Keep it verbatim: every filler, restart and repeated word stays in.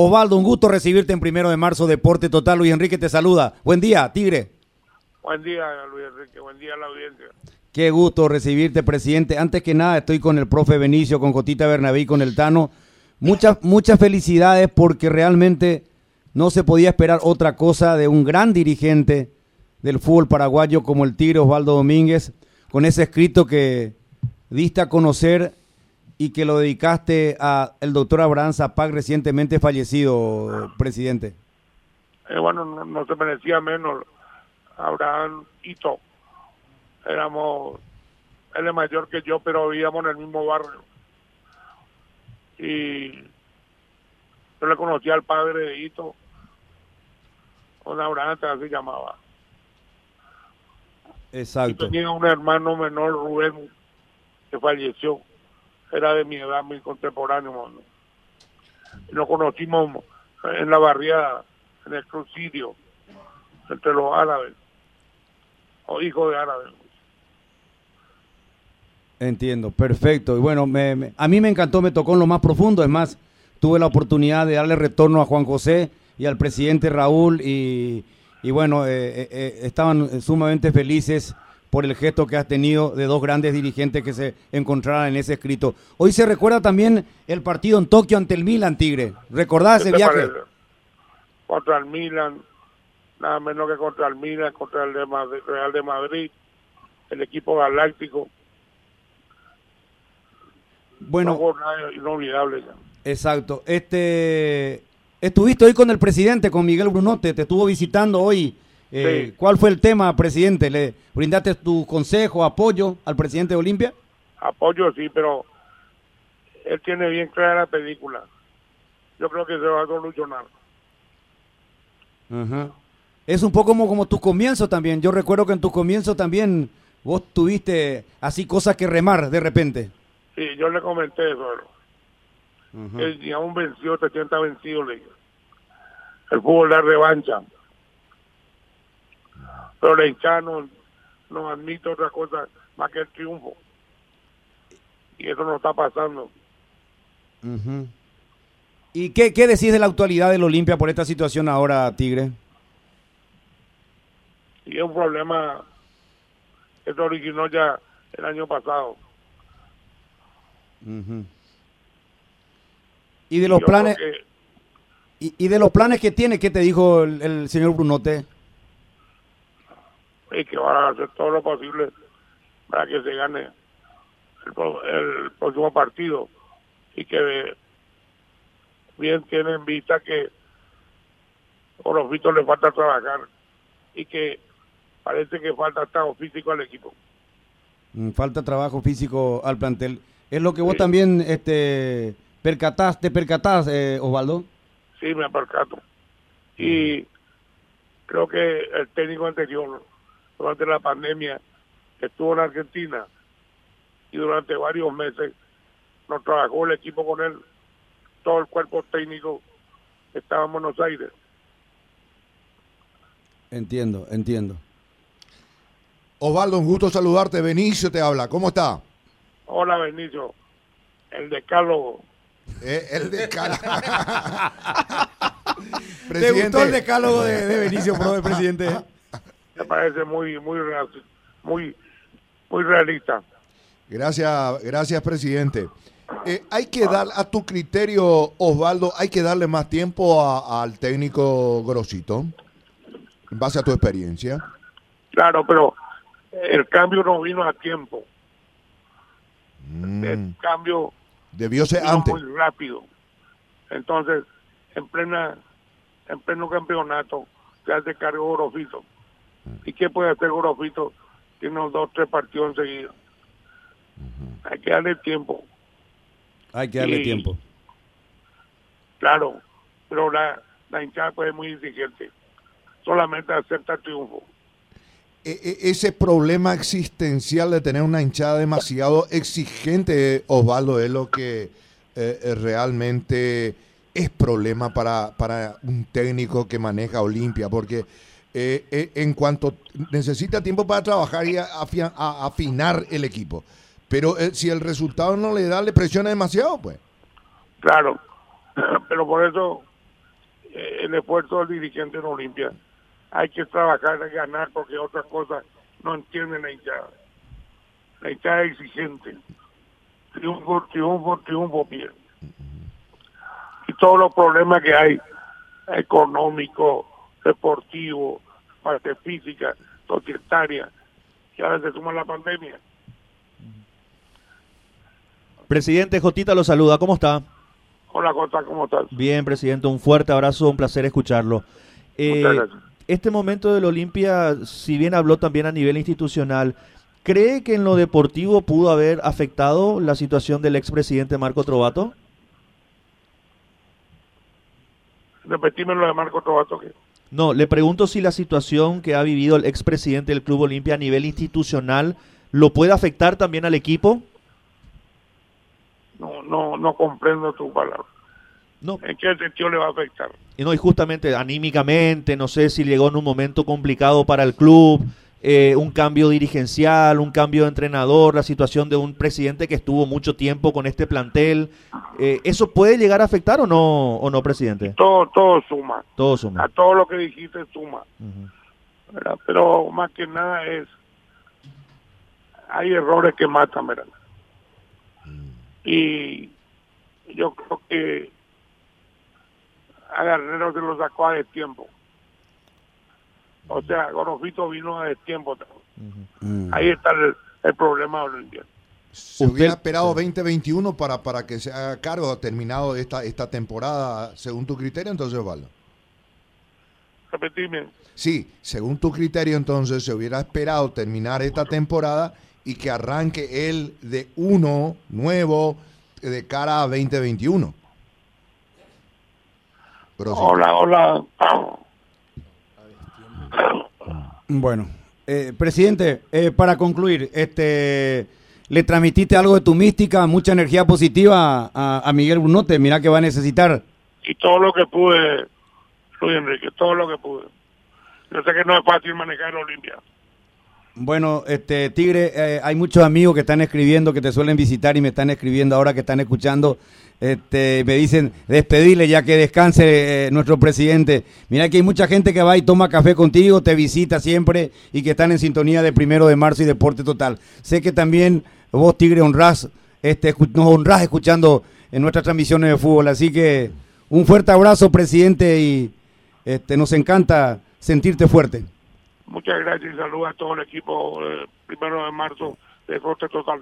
Osvaldo, un gusto recibirte en Primero de Marzo, Deporte Total. Luis Enrique te saluda. Buen día, Tigre. Buen día, Luis Enrique. Buen día a la audiencia. Qué gusto recibirte, presidente. Antes que nada, estoy con el profe Benicio, con Jotita Bernabé y con el Tano. Muchas, muchas felicidades, porque realmente no se podía esperar otra cosa de un gran dirigente del fútbol paraguayo como el Tigre, Osvaldo Domínguez, con ese escrito que diste a conocer y que lo dedicaste al doctor Abraham Zapag, recientemente fallecido, presidente. Eh, bueno, no, no se merecía menos Abraham Hito. Éramos, él es mayor que yo, pero vivíamos en el mismo barrio. Y yo le conocí al padre de Hito, don Abraham, así llamaba. Exacto. Yo tenía un hermano menor, Rubén, que falleció. Era de mi edad, muy contemporáneo, ¿no? Nos conocimos en la barriada, en el crucidio, entre los árabes, o hijos de árabes. Entiendo, perfecto. Y bueno, me, me, a mí me encantó, me tocó en lo más profundo. Es más, tuve la oportunidad de darle retorno a Juan José y al presidente Raúl, y, y bueno, eh, eh, estaban sumamente felices por el gesto que has tenido de dos grandes dirigentes que se encontraran en ese escrito. Hoy se recuerda también el partido en Tokio ante el Milan, Tigre. ¿Recordás ese viaje? Parece? Contra el Milan, nada menos que contra el Milan, contra el Real de Madrid, el equipo galáctico. Bueno, no, nada inolvidable ya. Exacto. Este, estuviste hoy con el presidente, con Miguel Brunote, te estuvo visitando hoy. Eh, sí. ¿Cuál fue el tema, presidente? ¿Le brindaste tu consejo, apoyo al presidente de Olimpia? Apoyo sí, pero él tiene bien clara la película. Yo creo que se va a solucionar. Uh-huh. Es un poco como, como tus comienzos también. Yo recuerdo que en tus comienzos también vos tuviste así cosas que remar de repente. Sí, yo le comenté eso. Uh-huh. El día un vencido te sienta vencido, le dije. El fútbol da revancha. Pero la hinchada no, no admite otra cosa más que el triunfo. Y eso no está pasando. Uh-huh. ¿Y qué, qué decís de la actualidad del Olimpia por esta situación ahora, Tigre? Y es un problema que se originó ya el año pasado. Uh-huh. ¿Y de los y planes que... y, y de los planes que tiene, qué te dijo el, el señor Brunote? Y que van a hacer todo lo posible para que se gane el, el próximo partido, y que bien tienen en vista que a Gorofito le falta trabajar y que parece que falta trabajo físico al equipo. Falta trabajo físico al plantel. ¿Es lo que vos sí. también este, percatás, te percatás, eh, Osvaldo? Sí, me percato. Y creo que el técnico anterior, durante la pandemia, estuvo en Argentina y durante varios meses nos trabajó el equipo con él, todo el cuerpo técnico estaba en Buenos Aires. Entiendo, entiendo. Osvaldo, un gusto saludarte. Benicio te habla, ¿cómo está? Hola, Benicio, el decálogo. Eh, el decálogo. ¿Te gustó el decálogo de, de Benicio, profe, presidente? Me parece muy muy muy muy realista. Gracias, gracias, presidente. Eh, hay que dar, a tu criterio, Osvaldo, hay que darle más tiempo a, al técnico Grosito, en base a tu experiencia. Claro, pero el cambio no vino a tiempo. Mm. El cambio debió ser antes, muy rápido. Entonces, en plena en pleno campeonato se hace cargo Gorofito. ¿Y qué puede hacer Gorofito? Tiene unos dos, tres partidos enseguida. Uh-huh. Hay que darle tiempo. Hay que darle y, tiempo. Claro, pero la, la hinchada pues es muy exigente. Solamente acepta el triunfo. E- ese problema existencial de tener una hinchada demasiado exigente, Osvaldo, es lo que eh, realmente es problema para, para un técnico que maneja Olimpia, porque... Eh, eh, en cuanto necesita tiempo para trabajar y a, a, a afinar el equipo, pero eh, si el resultado no le da, le presiona demasiado, pues. Claro, pero por eso el esfuerzo del dirigente en Olimpia. Hay que trabajar y ganar, porque otras cosas no entienden la hinchada. La hinchada es exigente. Triunfo, triunfo, triunfo, bien. Y todos los problemas que hay, económicos, deportivos, parte física, societaria, que ahora se suma la pandemia. Presidente, Jotita lo saluda, ¿cómo está? Hola, Jota, ¿cómo estás? Bien, presidente, un fuerte abrazo, un placer escucharlo. Eh, Muchas gracias. Este momento del Olimpia, si bien habló también a nivel institucional, ¿cree que en lo deportivo pudo haber afectado la situación del expresidente Marco Trovato? Repetime lo de Marco Trovato. ¿Qué? No, le pregunto si la situación que ha vivido el expresidente del Club Olimpia a nivel institucional lo puede afectar también al equipo. No, no, no comprendo tu palabra. No. ¿En qué sentido le va a afectar? Y no, y justamente anímicamente, no sé si llegó en un momento complicado para el club, eh, un cambio dirigencial, un cambio de entrenador, la situación de un presidente que estuvo mucho tiempo con este plantel, eh, ¿eso puede llegar a afectar o no, o no, presidente? Todo, todo suma. Todo suma. A todo lo que dijiste suma. Uh-huh. ¿Verdad? Pero más que nada es, hay errores que matan, ¿verdad? Y yo creo que a Guerrero se lo sacó a destiempo. O sea, Gorofito vino a destiempo. Uh-huh. Ahí está el, el problema. Se ¿Usted? Hubiera esperado veinte veintiuno para, para que se haga cargo, terminado esta, esta temporada, según tu criterio, entonces, Osvaldo. Repetime. Sí, según tu criterio, entonces, se hubiera esperado terminar esta temporada y que arranque él de uno nuevo de cara a veinte veintiuno. Hola, hola. Bueno, eh, presidente, eh, para concluir, este, le transmitiste algo de tu mística, mucha energía positiva a, a Miguel Brunote, mirá que va a necesitar. Y todo lo que pude, Luis Enrique, todo lo que pude. Yo sé que no es fácil manejar la Olimpia. Bueno, este Tigre, eh, hay muchos amigos que están escribiendo, que te suelen visitar y me están escribiendo ahora que están escuchando. Este, me dicen, despedirle ya que descanse eh, nuestro presidente. Mira que hay mucha gente que va y toma café contigo, te visita siempre y que están en sintonía de Primero de Marzo y Deporte Total. Sé que también vos, Tigre, honrás, este, nos honrás escuchando en nuestras transmisiones de fútbol. Así que un fuerte abrazo, presidente, y este, nos encanta sentirte fuerte. Muchas gracias y saludos a todo el equipo eh, Primero de Marzo de Deporte Total.